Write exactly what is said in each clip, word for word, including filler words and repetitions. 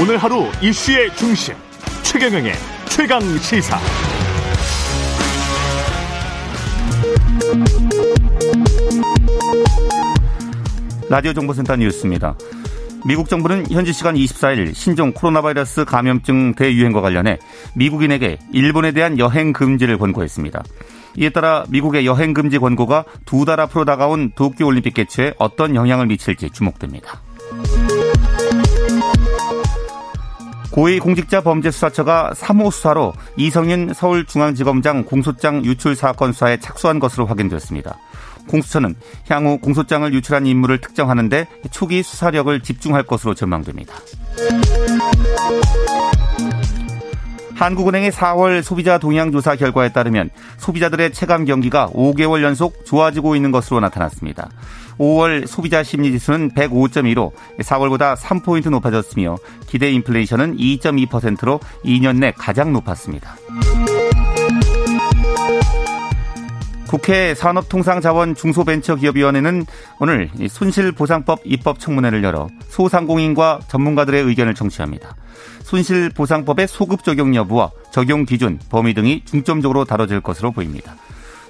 오늘 하루 이슈의 중심 최경영의 최강 시사. 라디오 정보센터 뉴스입니다. 미국 정부는 현지 시간 이십사일 신종 코로나 바이러스 감염증 대유행과 관련해 미국인에게 일본에 대한 여행 금지를 권고했습니다. 이에 따라 미국의 여행 금지 권고가 두 달 앞으로 다가온 도쿄올림픽 개최에 어떤 영향을 미칠지 주목됩니다. 고위공직자범죄수사처가 삼 호 수사로 이성윤 서울중앙지검장 공소장 유출 사건 수사에 착수한 것으로 확인됐습니다. 공수처는 향후 공소장을 유출한 인물을 특정하는 데 초기 수사력을 집중할 것으로 전망됩니다. 한국은행의 사월 소비자 동향조사 결과에 따르면 소비자들의 체감 경기가 오 개월 연속 좋아지고 있는 것으로 나타났습니다. 오월 소비자 심리지수는 백오점이로 사월보다 삼 포인트 높아졌으며 기대 인플레이션은 이점이 퍼센트로 이 년 내 가장 높았습니다. 국회 산업통상자원중소벤처기업위원회는 오늘 손실보상법 입법 청문회를 열어 소상공인과 전문가들의 의견을 청취합니다. 손실보상법의 소급 적용 여부와 적용 기준, 범위 등이 중점적으로 다뤄질 것으로 보입니다.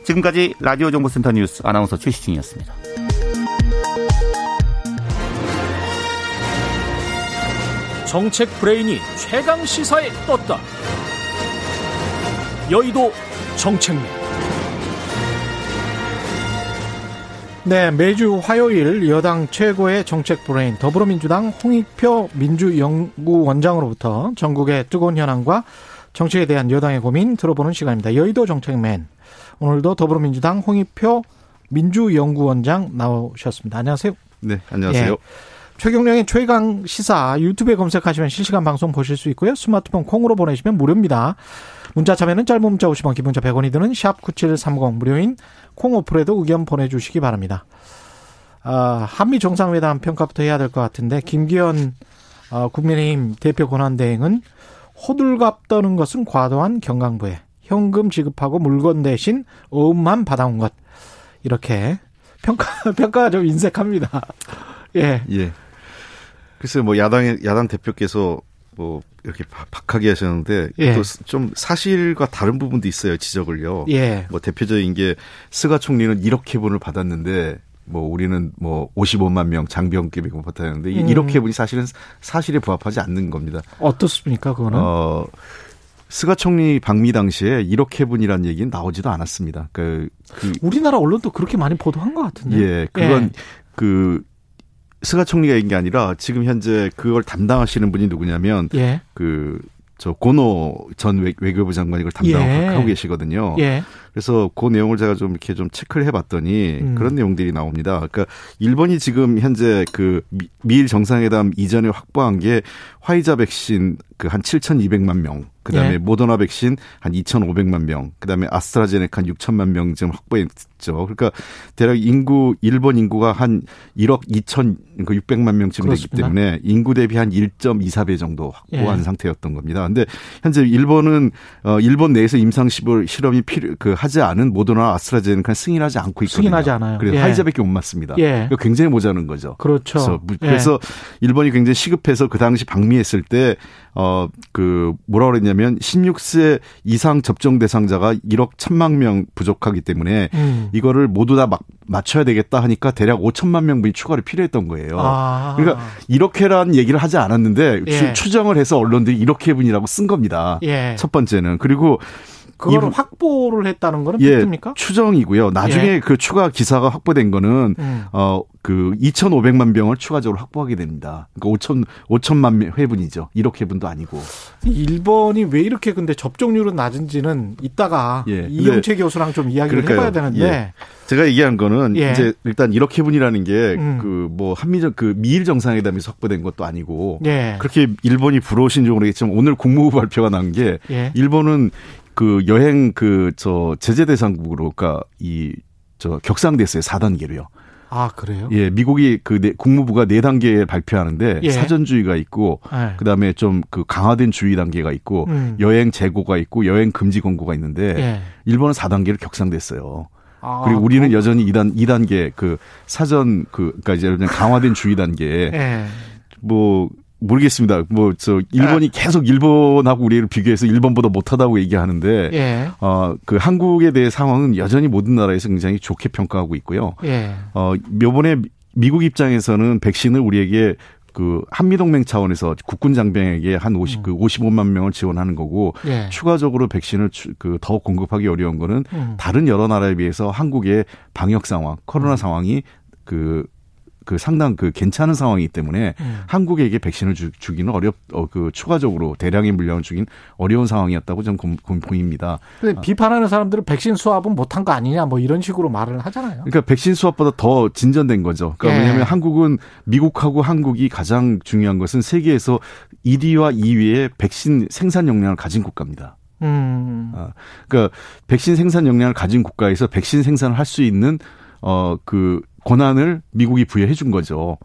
지금까지 라디오정보센터 뉴스 아나운서 최시중이었습니다. 정책 브레인이 최강 시사에 떴다. 여의도 정책맨. 네, 매주 화요일 여당 최고의 정책 브레인 더불어민주당 홍익표 민주연구원장으로부터 전국의 뜨거운 현안과 정치에 대한 여당의 고민 들어보는 시간입니다. 여의도 정책맨, 오늘도 더불어민주당 홍익표 민주연구원장 나오셨습니다. 안녕하세요. 네, 안녕하세요. 예, 최경영의 최강시사 유튜브에 검색하시면 실시간 방송 보실 수 있고요. 스마트폰 콩으로 보내시면 무료입니다. 문자 참여는 짧은 문자 오십 원, 긴 문자 백 원이 드는 샵 구칠삼공 무료인 콩 어플에도 의견 보내주시기 바랍니다. 아, 한미 정상회담 평가부터 해야 될 것 같은데, 김기현 어, 국민의힘 대표 권한대행은 호들갑 떠는 것은 과도한 경강부에 현금 지급하고 물건 대신 어음만 받아온 것, 이렇게 평가 평가가 좀 인색합니다. 예. 예. 글쎄 뭐 야당의 야당 대표께서 뭐 이렇게 박하게 하셨는데, 예, 또 좀 사실과 다른 부분도 있어요, 지적을요. 예. 뭐 대표적인 게 스가 총리는 일억 회분을 받았는데 뭐 우리는 뭐 오십오만 명 장병급이고 받았는데 음. 일억 회분이 사실은 사실에 부합하지 않는 겁니다. 어떻습니까, 그거는? 어, 스가 총리 방미 당시에 일억 회분이라는 얘기는 나오지도 않았습니다. 그, 그 우리나라 언론도 그렇게 많이 보도한 것 같은데. 예, 그건 예. 그. 스가 총리가 얘기한 게 아니라 지금 현재 그걸 담당하시는 분이 누구냐면, 예, 그 저 고노 전 외교부 장관이 그걸 담당하고, 예, 계시거든요. 예. 그래서 그 내용을 제가 좀 이렇게 좀 체크를 해봤더니 음. 그런 내용들이 나옵니다. 그러니까 일본이 지금 현재 그 미일 정상회담 이전에 확보한 게 화이자 백신 그 한 칠천이백만 명, 그 다음에 예, 모더나 백신 한 이천오백만 명, 그 다음에 아스트라제네카 한 육천만 명 지금 확보했죠. 그러니까 대략 인구, 일본 인구가 한 일억 이천육백만 명쯤 되기 때문에 인구 대비 한 일점이사배 정도 확보한, 예, 상태였던 겁니다. 근데 현재 일본은, 어, 일본 내에서 임상 실험이 필요, 그 하지 않은 모더나 아스트라제네카 승인하지 않고 있거든요. 승인하지 않아요. 그래서 예, 화이자밖에 못 맞습니다. 예. 굉장히 모자란 거죠. 그렇죠. 그래서, 예, 그래서 일본이 굉장히 시급해서 그 당시 방미했을 때, 어, 그, 뭐라 그랬냐면, 십육 세 이상 접종 대상자가 일억 천만 명 부족하기 때문에, 음. 이거를 모두 다 막, 맞춰야 되겠다 하니까 대략 오천만 명분이 추가로 필요했던 거예요. 아. 그러니까, 일억 회라는 얘기를 하지 않았는데, 예, 추정을 해서 언론들이 일억 회분이라고 쓴 겁니다. 예. 첫 번째는. 그리고, 그걸 확보를 했다는 거는 팩트입니까? 예, 추정이고요. 나중에 예, 그 추가 기사가 확보된 거는 음. 어, 그 이천오백만 병을 추가적으로 확보하게 됩니다. 그러니까 오천만 회분이죠. 일억 회분도 아니고. 일본이 왜 이렇게 근데 접종률은 낮은지는 이따가, 예, 이영채 교수랑 좀 이야기를 그럴까요? 해봐야 되는데. 예. 제가 얘기한 거는, 예, 이제 일단 일억 회분이라는 게 그 뭐 음. 한미적 그 미일 정상회담에서 확보된 것도 아니고, 예, 그렇게 일본이 불어오신지 모르겠지만 오늘 국무부 발표가 난 게, 예, 일본은 그 여행 그 저 제재 대상국으로, 그러니까 이 저 격상됐어요, 사 단계로요. 아, 그래요? 예, 미국이 그 네, 국무부가 네 단계에 발표하는데, 예, 사전주의가 있고, 예, 그다음에 좀 그 강화된 주의 단계가 있고, 음. 여행 재고가 있고, 여행 금지 권고가 있는데, 예, 일본은 사 단계로 격상됐어요. 아, 그리고 우리는 그렇구나. 여전히 이 단 이 단계 그 사전 그 그러니까 이제 강화된 주의 단계에, 예, 뭐 모르겠습니다. 뭐 저 일본이 계속 일본하고 우리를 비교해서 일본보다 못하다고 얘기하는데 예. 어, 그 한국에 대해 상황은 여전히 모든 나라에서 굉장히 좋게 평가하고 있고요. 예. 어, 요번에 미국 입장에서는 백신을 우리에게 그 한미동맹 차원에서 국군 장병에게 한 오십, 그 오십오만 명을 지원하는 거고 예. 추가적으로 백신을 그 더 공급하기 어려운 거는 음. 다른 여러 나라에 비해서 한국의 방역 상황, 코로나 음. 상황이 그 그 상당 그 괜찮은 상황이기 때문에 음. 한국에게 백신을 주, 주기는 어렵 어, 그 추가적으로 대량의 물량을 주긴 어려운 상황이었다고 저는 고, 고, 보입니다. 근데 아. 비판하는 사람들은 백신 수합은 못한 거 아니냐 뭐 이런 식으로 말을 하잖아요. 그러니까 백신 수합보다 더 진전된 거죠. 그러니까 예. 왜냐하면 한국은 미국하고 한국이 가장 중요한 것은 세계에서 일 위와 이 위의 백신 생산 역량을 가진 국가입니다. 음. 아, 그러니까 백신 생산 역량을 가진 국가에서 백신 생산을 할 수 있는 어, 그 권한을 미국이 부여해 준 거죠.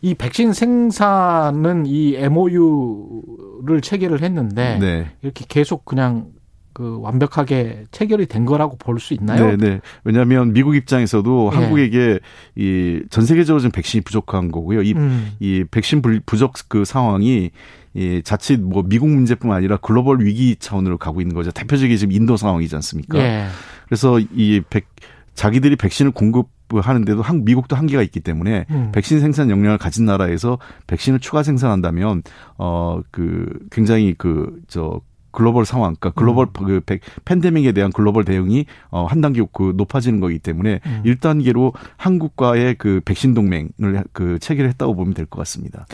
이 백신 생산은 이 엠오유를 체결을 했는데 네. 이렇게 계속 그냥 그 완벽하게 체결이 된 거라고 볼 수 있나요? 네, 네. 왜냐하면 미국 입장에서도 네. 한국에게 이 전 세계적으로 지금 백신이 부족한 거고요. 이, 음. 이 백신 부족 그 상황이 이 자칫 뭐 미국 문제뿐만 아니라 글로벌 위기 차원으로 가고 있는 거죠. 대표적인 지금 인도 상황이지 않습니까? 네. 그래서 이 백 자기들이 백신을 공급하는데도 한, 미국도 한계가 있기 때문에 음. 백신 생산 역량을 가진 나라에서 백신을 추가 생산한다면 어, 그 굉장히 그 저 글로벌 상황, 그러니까 글로벌 음. 그 팬데믹에 대한 글로벌 대응이 어, 한 단계 그 높아지는 거기 때문에 음. 일 단계로 한국과의 그 백신 동맹을 그 체결했다고 보면 될 것 같습니다.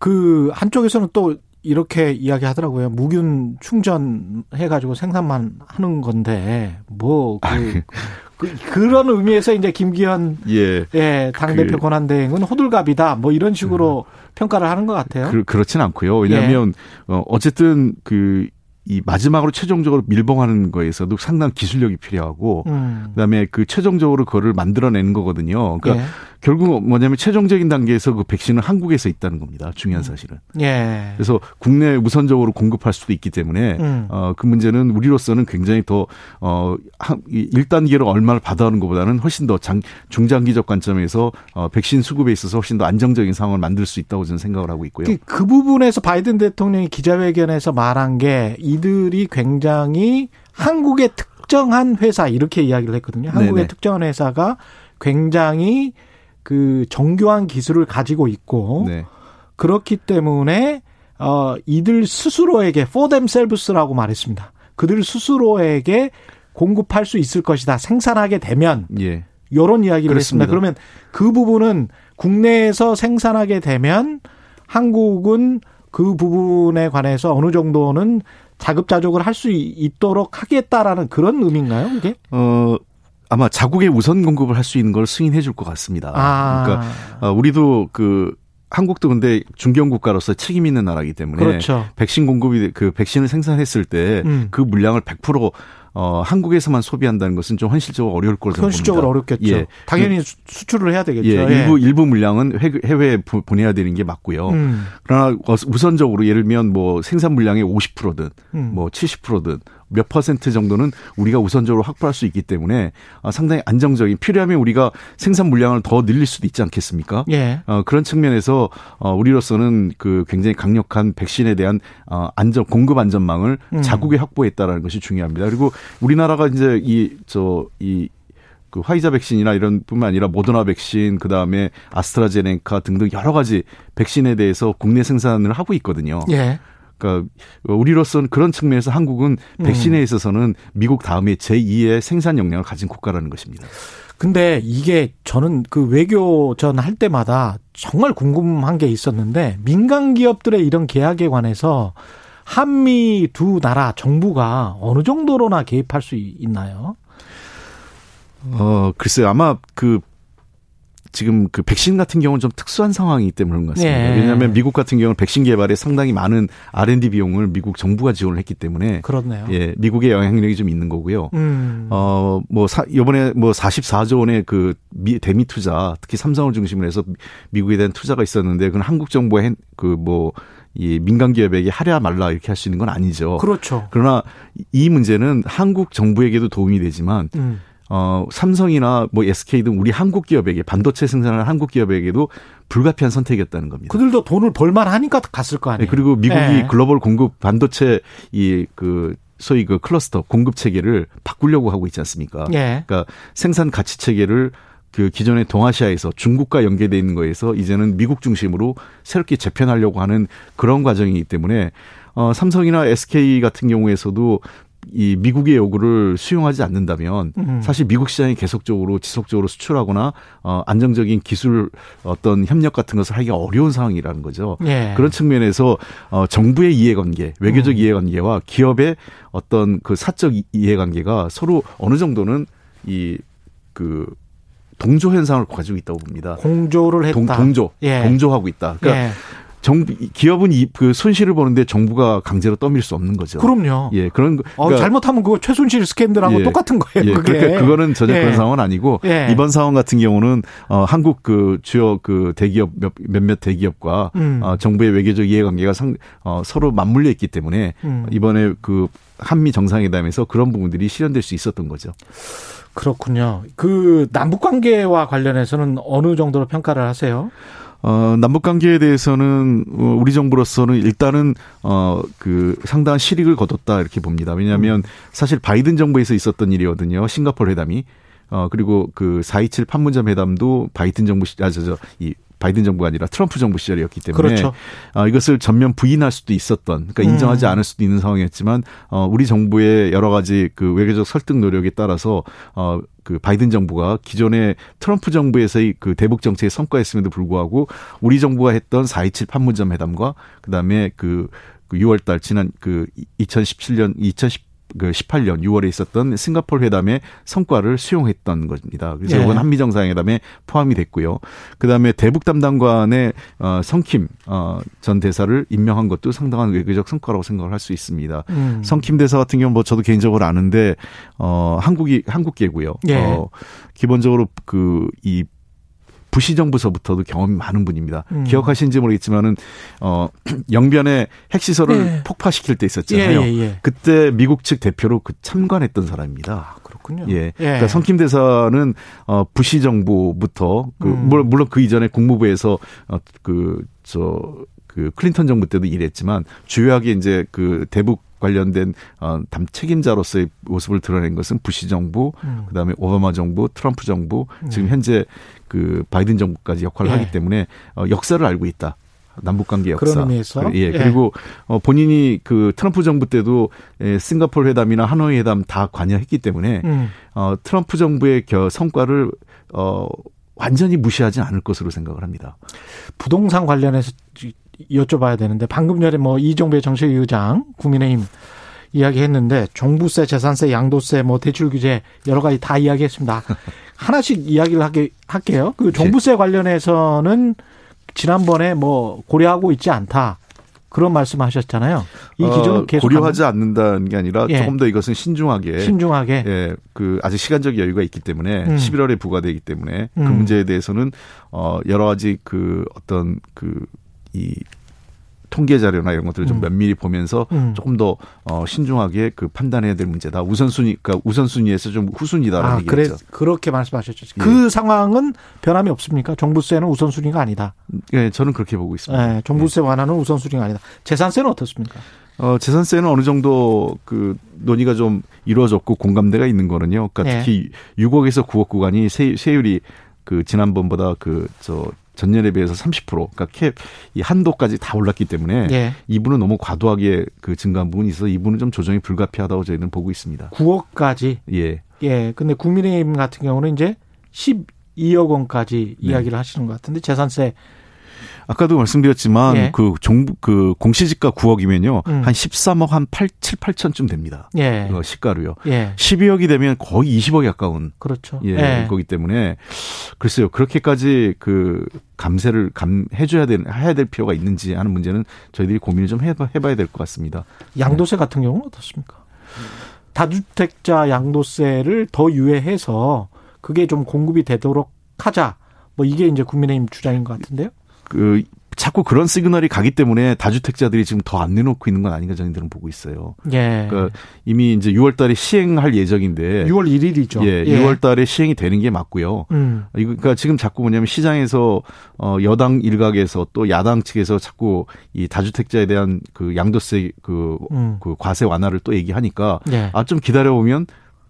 그 한쪽에서는 또 이렇게 이야기하더라고요. 무균 충전해가지고 생산만 하는 건데 뭐 그. 그런 의미에서 이제 김기현 예, 예, 당대표 그, 권한대행은 호들갑이다 뭐 이런 식으로 음, 평가를 하는 것 같아요. 그, 그렇진 않고요. 왜냐하면 예. 어쨌든 그 이 마지막으로 최종적으로 밀봉하는 거에서도 상당한 기술력이 필요하고 음. 그다음에 그 최종적으로 그거를 만들어내는 거거든요. 그러니까 예. 결국 뭐냐면 최종적인 단계에서 그 백신은 한국에서 있다는 겁니다. 중요한 사실은. 예. 그래서 국내 우선적으로 공급할 수도 있기 때문에 음. 어, 그 문제는 우리로서는 굉장히 더 어, 일 단계로 얼마를 받아오는 것보다는 훨씬 더 장, 중장기적 관점에서 어, 백신 수급에 있어서 훨씬 더 안정적인 상황을 만들 수 있다고 저는 생각을 하고 있고요. 그, 그 부분에서 바이든 대통령이 기자회견에서 말한 게 이들이 굉장히 한국의 특정한 회사 이렇게 이야기를 했거든요. 한국의 네네. 특정한 회사가 굉장히 그 정교한 기술을 가지고 있고 네. 그렇기 때문에 어 이들 스스로에게 for themselves라고 말했습니다. 그들 스스로에게 공급할 수 있을 것이다. 생산하게 되면 예. 이런 이야기를 그렇습니다. 했습니다. 그러면 그 부분은 국내에서 생산하게 되면 한국은 그 부분에 관해서 어느 정도는 자급자족을 할 수 있도록 하겠다라는 그런 의미인가요? 이게? 어. 아마 자국의 우선 공급을 할 수 있는 걸 승인해 줄 것 같습니다. 아. 그러니까 우리도 그 한국도 근데 중견 국가로서 책임 있는 나라이기 때문에 그렇죠. 백신 공급이 그 백신을 생산했을 때 그 음. 물량을 백 퍼센트 어, 한국에서만 소비한다는 것은 좀 현실적으로 어려울 거로 봅니다. 현실적으로 어렵겠죠. 예. 당연히 수출을 해야 되겠죠. 예. 예. 일부 일부 물량은 해외에 보내야 되는 게 맞고요. 음. 그러나 우선적으로 예를 들면 뭐 생산 물량의 오십 퍼센트든 음. 뭐 칠십 퍼센트든 몇 퍼센트 정도는 우리가 우선적으로 확보할 수 있기 때문에 상당히 안정적인 필요하면 우리가 생산 물량을 더 늘릴 수도 있지 않겠습니까? 예. 어, 그런 측면에서 우리로서는 그 굉장히 강력한 백신에 대한 안전 공급 안전망을 음. 자국에 확보했다라는 것이 중요합니다. 그리고 우리나라가 이제 이 저 이 그 화이자 백신이나 이런 뿐만 아니라 모더나 백신, 그 다음에 아스트라제네카 등등 여러 가지 백신에 대해서 국내 생산을 하고 있거든요. 예. 그러니까 우리로서는 그런 측면에서 한국은 백신에 있어서는 미국 다음에 제이의 생산 역량을 가진 국가라는 것입니다. 근데 이게 저는 그 외교전 할 때마다 정말 궁금한 게 있었는데 민간 기업들의 이런 계약에 관해서 한미 두 나라 정부가 어느 정도로나 개입할 수 있나요? 어, 글쎄요. 아마 그 지금 그 백신 같은 경우는 좀 특수한 상황이기 때문인 것 같습니다. 예. 왜냐하면 미국 같은 경우는 백신 개발에 상당히 많은 알앤디 비용을 미국 정부가 지원을 했기 때문에 그렇네요. 예, 미국의 영향력이 좀 있는 거고요. 음. 어, 뭐 사, 이번에 뭐 사십사조 원의 그 미, 대미 투자, 특히 삼성을 중심으로 해서 미국에 대한 투자가 있었는데 그건 한국 정부의 그 뭐 이 민간 기업에게 하랴 말라 이렇게 할 수 있는 건 아니죠. 그렇죠. 그러나 이 문제는 한국 정부에게도 도움이 되지만. 음. 어, 삼성이나 뭐 에스케이 등 우리 한국 기업에게 반도체 생산하는 한국 기업에게도 불가피한 선택이었다는 겁니다. 그들도 돈을 벌만 하니까 갔을 거 아니에요. 네, 그리고 미국이 네. 글로벌 공급 반도체 이 그 소위 그 클러스터 공급 체계를 바꾸려고 하고 있지 않습니까? 네. 그러니까 생산 가치 체계를 그 기존의 동아시아에서 중국과 연계되어 있는 거에서 이제는 미국 중심으로 새롭게 재편하려고 하는 그런 과정이기 때문에 어, 삼성이나 에스케이 같은 경우에서도 이 미국의 요구를 수용하지 않는다면 사실 미국 시장이 계속적으로 지속적으로 수출하거나 어, 안정적인 기술 어떤 협력 같은 것을 하기가 어려운 상황이라는 거죠. 예. 그런 측면에서 어, 정부의 이해관계, 외교적 음. 이해관계와 기업의 어떤 그 사적 이해관계가 서로 어느 정도는 이 그 동조 현상을 가지고 있다고 봅니다. 공조를 했다. 동, 동조, 예. 동조하고 있다. 그러니까. 예. 정 기업은 이, 그 손실을 보는데 정부가 강제로 떠밀 수 없는 거죠. 그럼요. 예, 그런 그러니까, 아, 잘못하면 그거 최순실 스캔들하고 예, 똑같은 거예요. 예, 그게. 그러니까 그거는 전혀 예. 그런 상황은 아니고 예. 이번 상황 같은 경우는 어, 한국 그 주요 그 대기업 몇, 몇몇 대기업과 음. 어, 정부의 외교적 이해관계가 상, 어, 서로 맞물려 있기 때문에 음. 이번에 그 한미 정상회담에서 그런 부분들이 실현될 수 있었던 거죠. 그렇군요. 그 남북 관계와 관련해서는 어느 정도로 평가를 하세요? 어, 남북관계에 대해서는 우리 정부로서는 일단은 어, 그 상당한 실익을 거뒀다 이렇게 봅니다. 왜냐하면 사실 바이든 정부에서 있었던 일이거든요. 싱가포르 회담이. 어, 그리고 그 사이칠 판문점 회담도 바이든 정부 시, 아, 저, 저, 이 바이든 정부가 아니라 트럼프 정부 시절이었기 때문에 그렇죠. 어, 이것을 전면 부인할 수도 있었던, 그러니까 인정하지 음. 않을 수도 있는 상황이었지만 어, 우리 정부의 여러 가지 그 외교적 설득 노력에 따라서 어, 그 바이든 정부가 기존의 트럼프 정부에서의 그 대북 정책의 성과였음에도 불구하고 우리 정부가 했던 사이칠 판문점 회담과 그다음에 그 유월달 지난 그 이천십칠 년, 이천십팔 년 유월에 있었던 싱가포르 회담의 성과를 수용했던 겁니다. 그래서 이건 예. 한미 정상회담에 포함이 됐고요. 그다음에 대북 담당관의 어, 성킴 어, 전 대사를 임명한 것도 상당한 외교적 성과라고 생각을 할 수 있습니다. 음. 성킴 대사 같은 경우는 뭐 저도 개인적으로 아는데 어, 한국이 한국계고요. 예. 어, 기본적으로 그 이 부시 정부서부터도 경험이 많은 분입니다. 음. 기억하시는지 모르겠지만은 어, 영변에 핵시설을 예. 폭파시킬 때 있었잖아요. 예, 예, 예. 그때 미국 측 대표로 그 참관했던 사람입니다. 아, 그렇군요. 예. 예. 그러니까 성킴 대사는 어, 부시 정부부터 그 음. 물론, 물론 그 이전에 국무부에서 어, 그 저 그 클린턴 정부 때도 일했지만 주요하게 이제 그 대북 관련된 어, 담 책임자로서의 모습을 드러낸 것은 부시 정부, 음. 그다음에 오바마 정부, 트럼프 정부, 음. 지금 현재 그 바이든 정부까지 역할을 예. 하기 때문에 어, 역사를 알고 있다. 남북관계 역사. 그런 의미에서. 예, 예. 그리고 어, 본인이 그 트럼프 정부 때도 예, 싱가포르 회담이나 하노이 회담 다 관여했기 때문에 음. 어, 트럼프 정부의 겨, 성과를 어, 완전히 무시하지 않을 것으로 생각을 합니다. 부동산 관련해서 여쭤봐야 되는데 방금 전에 뭐 이종배 정책위 의장 국민의힘 이야기했는데 종부세, 재산세, 양도세, 뭐 대출 규제 여러 가지 다 이야기했습니다. 하나씩 이야기를 하게 할게요. 그 종부세 관련해서는 지난번에 뭐 고려하고 있지 않다. 그런 말씀하셨잖아요. 이 기준은 계속 고려하지 않는다는 게 아니라 예. 조금 더 이것은 신중하게, 신중하게, 예, 그 아직 시간적 여유가 있기 때문에 음. 십일월에 부과되기 때문에 음. 그 문제에 대해서는 어 여러 가지 그 어떤 그 이 통계 자료나 이런 것들을 좀 면밀히 보면서 음. 조금 더 어, 신중하게 그 판단해야 될 문제다. 우선순위, 그러니까 우선순위에서 좀 후순위다라는 아, 얘기죠. 그래, 그렇게 말씀하셨죠. 예. 그 상황은 변함이 없습니까? 종부세는 우선순위가 아니다. 예, 저는 그렇게 보고 있습니다. 예, 종부세 완화는 예. 우선순위가 아니다. 재산세는 어떻습니까? 어, 재산세는 어느 정도 그 논의가 좀 이루어졌고 공감대가 있는 거는요. 그러니까 특히 예. 육억에서 구억 구간이 세, 세율이 그 지난번보다 그 저 전년에 비해서 삼십 퍼센트 그러니까 캡 이 한도까지 다 올랐기 때문에 예. 이 부분은 너무 과도하게 그 증가한 부분이 있어서 이 부분은 좀 조정이 불가피하다고 저희는 보고 있습니다. 구억까지. 예. 예. 근데 국민의힘 같은 경우는 이제 십이억 원까지 네. 이야기를 하시는 것 같은데 재산세 아까도 말씀드렸지만 예. 그 정부 그 공시지가 구억이면요. 음. 한 십삼억 한 팔, 칠, 팔천쯤 됩니다. 예. 그 시가로요. 예. 십이억이 되면 거의 이십억에 가까운 그렇죠. 예, 예. 거기 때문에 글쎄요. 그렇게까지 그 감세를 감해 줘야 되는 해야 될 필요가 있는지 하는 문제는 저희들이 고민을 좀 해봐, 해봐야 될 것 같습니다. 양도세 네. 같은 경우는 어떻습니까? 다주택자 양도세를 더 유예해서 그게 좀 공급이 되도록 하자. 뭐 이게 이제 국민의힘 주장인 것 같은데요. 그 자꾸 그런 시그널이 가기 때문에 다주택자들이 지금 더 안 내놓고 있는 건 아닌가 저희들은 보고 있어요. 예. 그러니까 이미 이제 유월 달에 시행할 예정인데. 유월 일일이죠. 예, 예. 유월 달에 시행이 되는 게 맞고요. 음. 그러니까 지금 자꾸 뭐냐면 시장에서 여당 일각에서 또 야당 측에서 자꾸 이 다주택자에 대한 그 양도세 그, 음. 그 과세 완화를 또 얘기하니까 예. 아, 좀 기다려보면.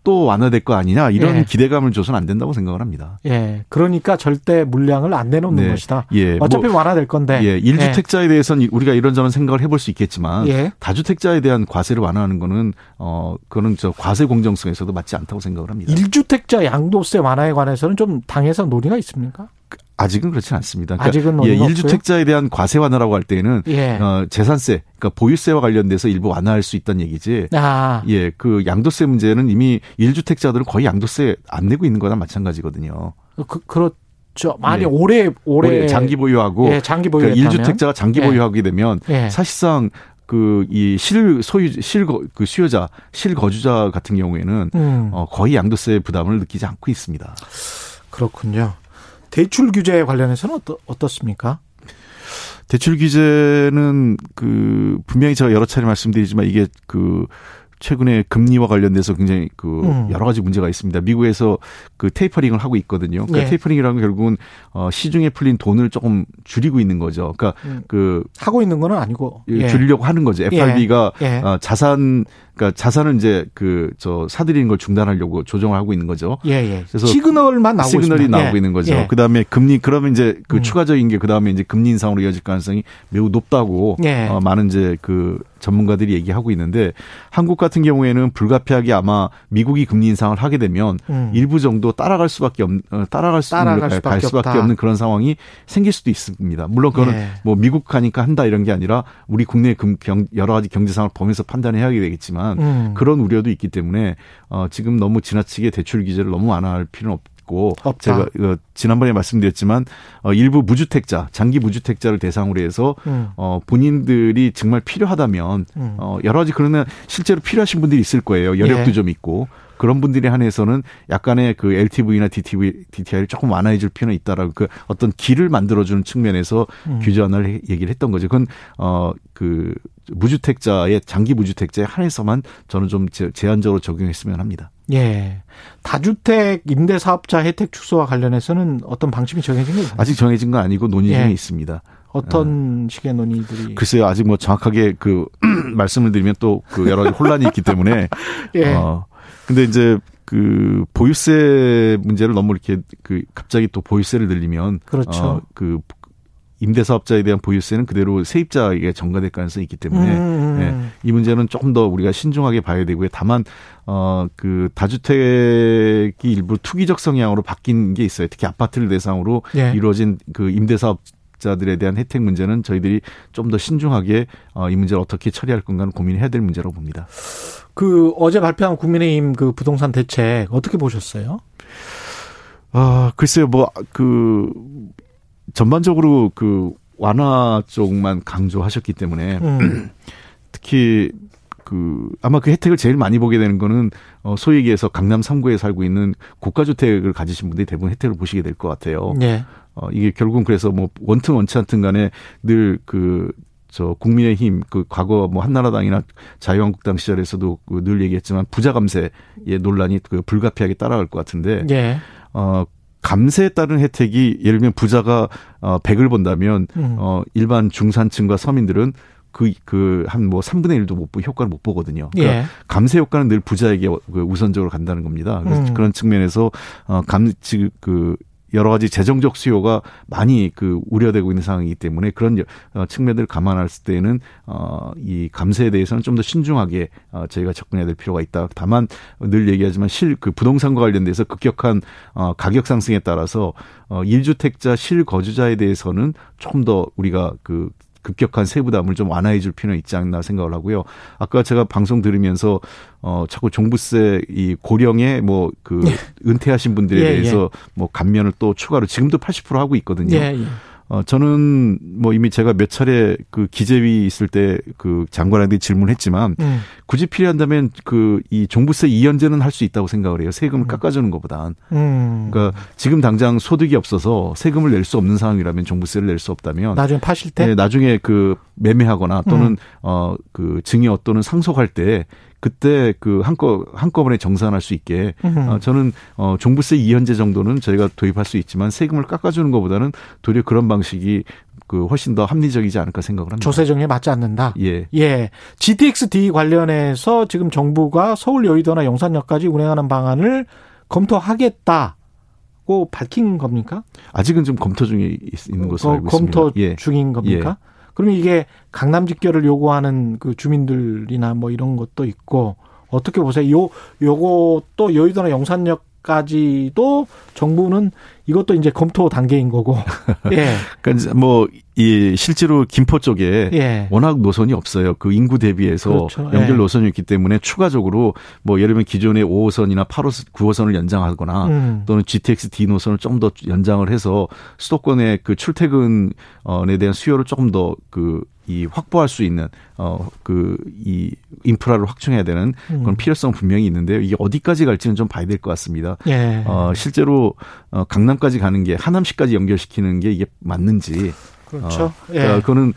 또 완화될 거 아니냐 이런 예. 기대감을 줘서는 안 된다고 생각을 합니다. 예, 그러니까 절대 물량을 안 내놓는 네. 것이다. 예. 어차피 뭐, 완화될 건데. 예, 일주택자에 예. 대해서는 우리가 이런저런 생각을 해볼 수 있겠지만 예. 다주택자에 대한 과세를 완화하는 거는 어 그거는 저 과세 공정성에서도 맞지 않다고 생각을 합니다. 일주택자 양도세 완화에 관해서는 좀 당에서 논의가 있습니까? 아직은 그렇지 않습니다. 그러니까 아직은 논의가 없어요? 예, 일주택자에 대한 과세 완화라고 할 때에는 예. 어, 재산세, 그러니까 보유세와 관련돼서 일부 완화할 수 있다는 얘기지. 아. 예, 그 양도세 문제는 이미 일주택자들은 거의 양도세 안 내고 있는 거나 마찬가지거든요. 그, 그렇죠. 아니 예. 올해, 올해 올해 장기 보유하고 예, 장기 보유 그러니까 일주택자가 장기 예. 보유하게 되면 예. 사실상. 그, 이, 실, 소유, 실, 그, 수요자, 실거주자 같은 경우에는, 음. 어, 거의 양도세 부담을 느끼지 않고 있습니다. 그렇군요. 대출 규제에 관련해서는 어떠, 어떻습니까? 대출 규제는, 그, 분명히 제가 여러 차례 말씀드리지만, 이게, 그, 최근에 금리와 관련돼서 굉장히 그 음. 여러 가지 문제가 있습니다. 미국에서 그 테이퍼링을 하고 있거든요. 그러니까 예. 테이퍼링이라는 건 결국은 어 시중에 풀린 돈을 조금 줄이고 있는 거죠. 그러니까 음. 그 하고 있는 건 아니고 예. 줄이려고 하는 거죠. 에프알비가 예. 예. 자산 그러니까 자산을 이제 그 저 사들이는 걸 중단하려고 조정을 하고 있는 거죠. 예, 예. 그래서 시그널만 나오고 시그널이 있습니다. 나오고 예. 있는 거죠. 예. 그다음에 금리 그러면 이제 그 음. 추가적인 게 그다음에 이제 금리 인상으로 이어질 가능성이 매우 높다고 예. 어, 많은 이제 그 전문가들이 얘기하고 있는데 한국 같은 경우에는 불가피하게 아마 미국이 금리 인상을 하게 되면 음. 일부 정도 따라갈 수밖에 없는 따라갈, 수 따라갈 수밖에, 갈 수밖에 없는 그런 상황이 생길 수도 있습니다. 물론 그거는 예. 뭐 미국 가니까 한다 이런 게 아니라 우리 국내 금, 경, 여러 가지 경제 상황을 보면서 판단해야 되겠지만 음. 그런 우려도 있기 때문에 어, 지금 너무 지나치게 대출 규제를 너무 완화할 필요는 없. 고 제가 지난번에 말씀드렸지만 일부 무주택자, 장기 무주택자를 대상으로 해서 음. 어, 본인들이 정말 필요하다면 음. 어, 여러 가지 그러면 실제로 필요하신 분들이 있을 거예요. 여력도 예. 좀 있고 그런 분들에 한해서는 약간의 그 엘티브이나 디티브이, 디티아이를 조금 완화해줄 필요는 있다라고 그 어떤 길을 만들어주는 측면에서 음. 규제 완화를 얘기를 했던 거죠. 그건 어, 그 무주택자의 장기 무주택자에 한해서만 저는 좀 제한적으로 적용했으면 합니다. 예. 다주택 임대사업자 혜택 축소와 관련해서는 어떤 방침이 정해진 게 있나요? 아직 정해진 건 아니고 논의 중에 예. 있습니다. 어떤 식의 논의들이? 글쎄요, 아직 뭐 정확하게 그 말씀을 드리면 또 그 여러 가지 혼란이 있기 때문에. 예. 어, 근데 이제 그 보유세 문제를 너무 이렇게 그 갑자기 또 보유세를 늘리면. 그렇죠. 어, 그 임대사업자에 대한 보유세는 그대로 세입자에게 전가될 가능성이 있기 때문에 음. 예, 이 문제는 조금 더 우리가 신중하게 봐야 되고요. 다만 어, 그 다주택이 일부 투기적 성향으로 바뀐 게 있어요. 특히 아파트를 대상으로 예. 이루어진 그 임대사업자들에 대한 혜택 문제는 저희들이 좀 더 신중하게 어, 이 문제를 어떻게 처리할 건가는 고민해야 될 문제라고 봅니다. 그 어제 발표한 국민의힘 그 부동산 대책 어떻게 보셨어요? 아 글쎄요, 뭐 그. 전반적으로 그 완화 쪽만 강조하셨기 때문에 음. 특히 그 아마 그 혜택을 제일 많이 보게 되는 거는 소위 얘기해서 강남 삼 구에 살고 있는 고가주택을 가지신 분들이 대부분 혜택을 보시게 될 것 같아요. 네. 어, 이게 결국은 그래서 뭐 원튼 원치 않든 간에 늘 그 저 국민의힘 그 과거 뭐 한나라당이나 자유한국당 시절에서도 그 늘 얘기했지만 부자 감세의 논란이 그 불가피하게 따라갈 것 같은데. 네. 어. 감세에 따른 혜택이 예를 들면 부자가 백을 번다면 음. 어, 일반 중산층과 서민들은 그, 그, 한 뭐 삼분의 일도 못, 효과를 못 보거든요. 그러니까 예. 감세 효과는 늘 부자에게 우선적으로 간다는 겁니다. 그래서 음. 그런 측면에서 어, 감, 즉, 그, 여러 가지 재정적 수요가 많이 그 우려되고 있는 상황이기 때문에 그런 측면들을 감안할 때는 어, 이 감세에 대해서는 좀 더 신중하게 어, 저희가 접근해야 될 필요가 있다. 다만 늘 얘기하지만 실 그 부동산과 관련돼서 급격한 어, 가격 상승에 따라서 어, 일주택자 실거주자에 대해서는 조금 더 우리가 그 급격한 세부담을 좀 완화해 줄 필요는 있지 않나 생각을 하고요. 아까 제가 방송 들으면서, 어, 자꾸 종부세, 이 고령의 뭐, 그, 은퇴하신 분들에 예, 대해서 예. 뭐, 감면을 또 추가로 지금도 팔십 퍼센트 하고 있거든요. 예, 예. 어, 저는 뭐 이미 제가 몇 차례 그 기재위 있을 때 그 장관한테 질문했지만 음. 굳이 필요한다면 그 이 종부세 이연제는 할 수 있다고 생각을 해요. 세금을 음. 깎아주는 것보단. 음. 그러니까 지금 당장 소득이 없어서 세금을 낼 수 없는 상황이라면 종부세를 낼 수 없다면 나중에 파실 때 네, 나중에 그 매매하거나 또는 음. 어 그 증여 또는 상속할 때 그때 그 한꺼, 한꺼번에 정산할 수 있게 어, 저는 어, 종부세 이연제 정도는 저희가 도입할 수 있지만 세금을 깎아주는 것보다는 도리어 그런 방식이 그 훨씬 더 합리적이지 않을까 생각을 합니다. 조세 정에 맞지 않는다. 예, 예. 지티엑스 디 관련해서 지금 정부가 서울 여의도나 용산역까지 운행하는 방안을 검토하겠다. 고 밝힌 겁니까? 아직은 좀 검토 중에 있는 것으로 알고 있습니다. 검토 예. 중인 겁니까? 예. 그러면 이게 강남 집결을 요구하는 그 주민들이나 뭐 이런 것도 있고 어떻게 보세요? 요 요것도 여의도나 용산역까지도 정부는 이것도 이제 검토 단계인 거고. 예. 그러니까 뭐 이 실제로 김포 쪽에 예. 워낙 노선이 없어요. 그 인구 대비해서 그렇죠. 연결 예. 노선이 있기 때문에 추가적으로 뭐 예를 들면 기존의 오호선이나 팔호선, 구호선을 연장하거나 음. 또는 지티엑스 디 노선을 좀 더 연장을 해서 수도권의 그 출퇴근에 대한 수요를 조금 더 그 이 확보할 수 있는 어 그 이 인프라를 확충해야 되는 그런 필요성 분명히 있는데요. 이게 어디까지 갈지는 좀 봐야 될 것 같습니다. 예. 어 실제로 강남까지 가는 게 하남시까지 연결시키는 게 이게 맞는지. 그렇죠. 어, 그러니까 예. 그거는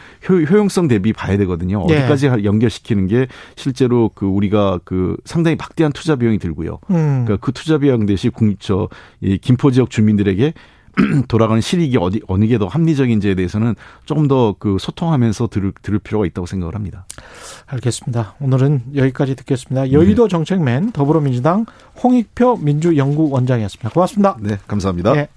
효용성 대비 봐야 되거든요. 어디까지 예. 연결시키는 게 실제로 그 우리가 그 상당히 막대한 투자 비용이 들고요. 음. 그러니까 그 투자 비용 대신 저 이 김포 지역 주민들에게 돌아가는 실익이 어디 어느 게 더 합리적인지에 대해서는 조금 더 그 소통하면서 들을 들을 필요가 있다고 생각을 합니다. 알겠습니다. 오늘은 여기까지 듣겠습니다. 여의도 네. 정책맨 더불어민주당 홍익표 민주연구원장이었습니다. 고맙습니다. 네, 감사합니다. 예.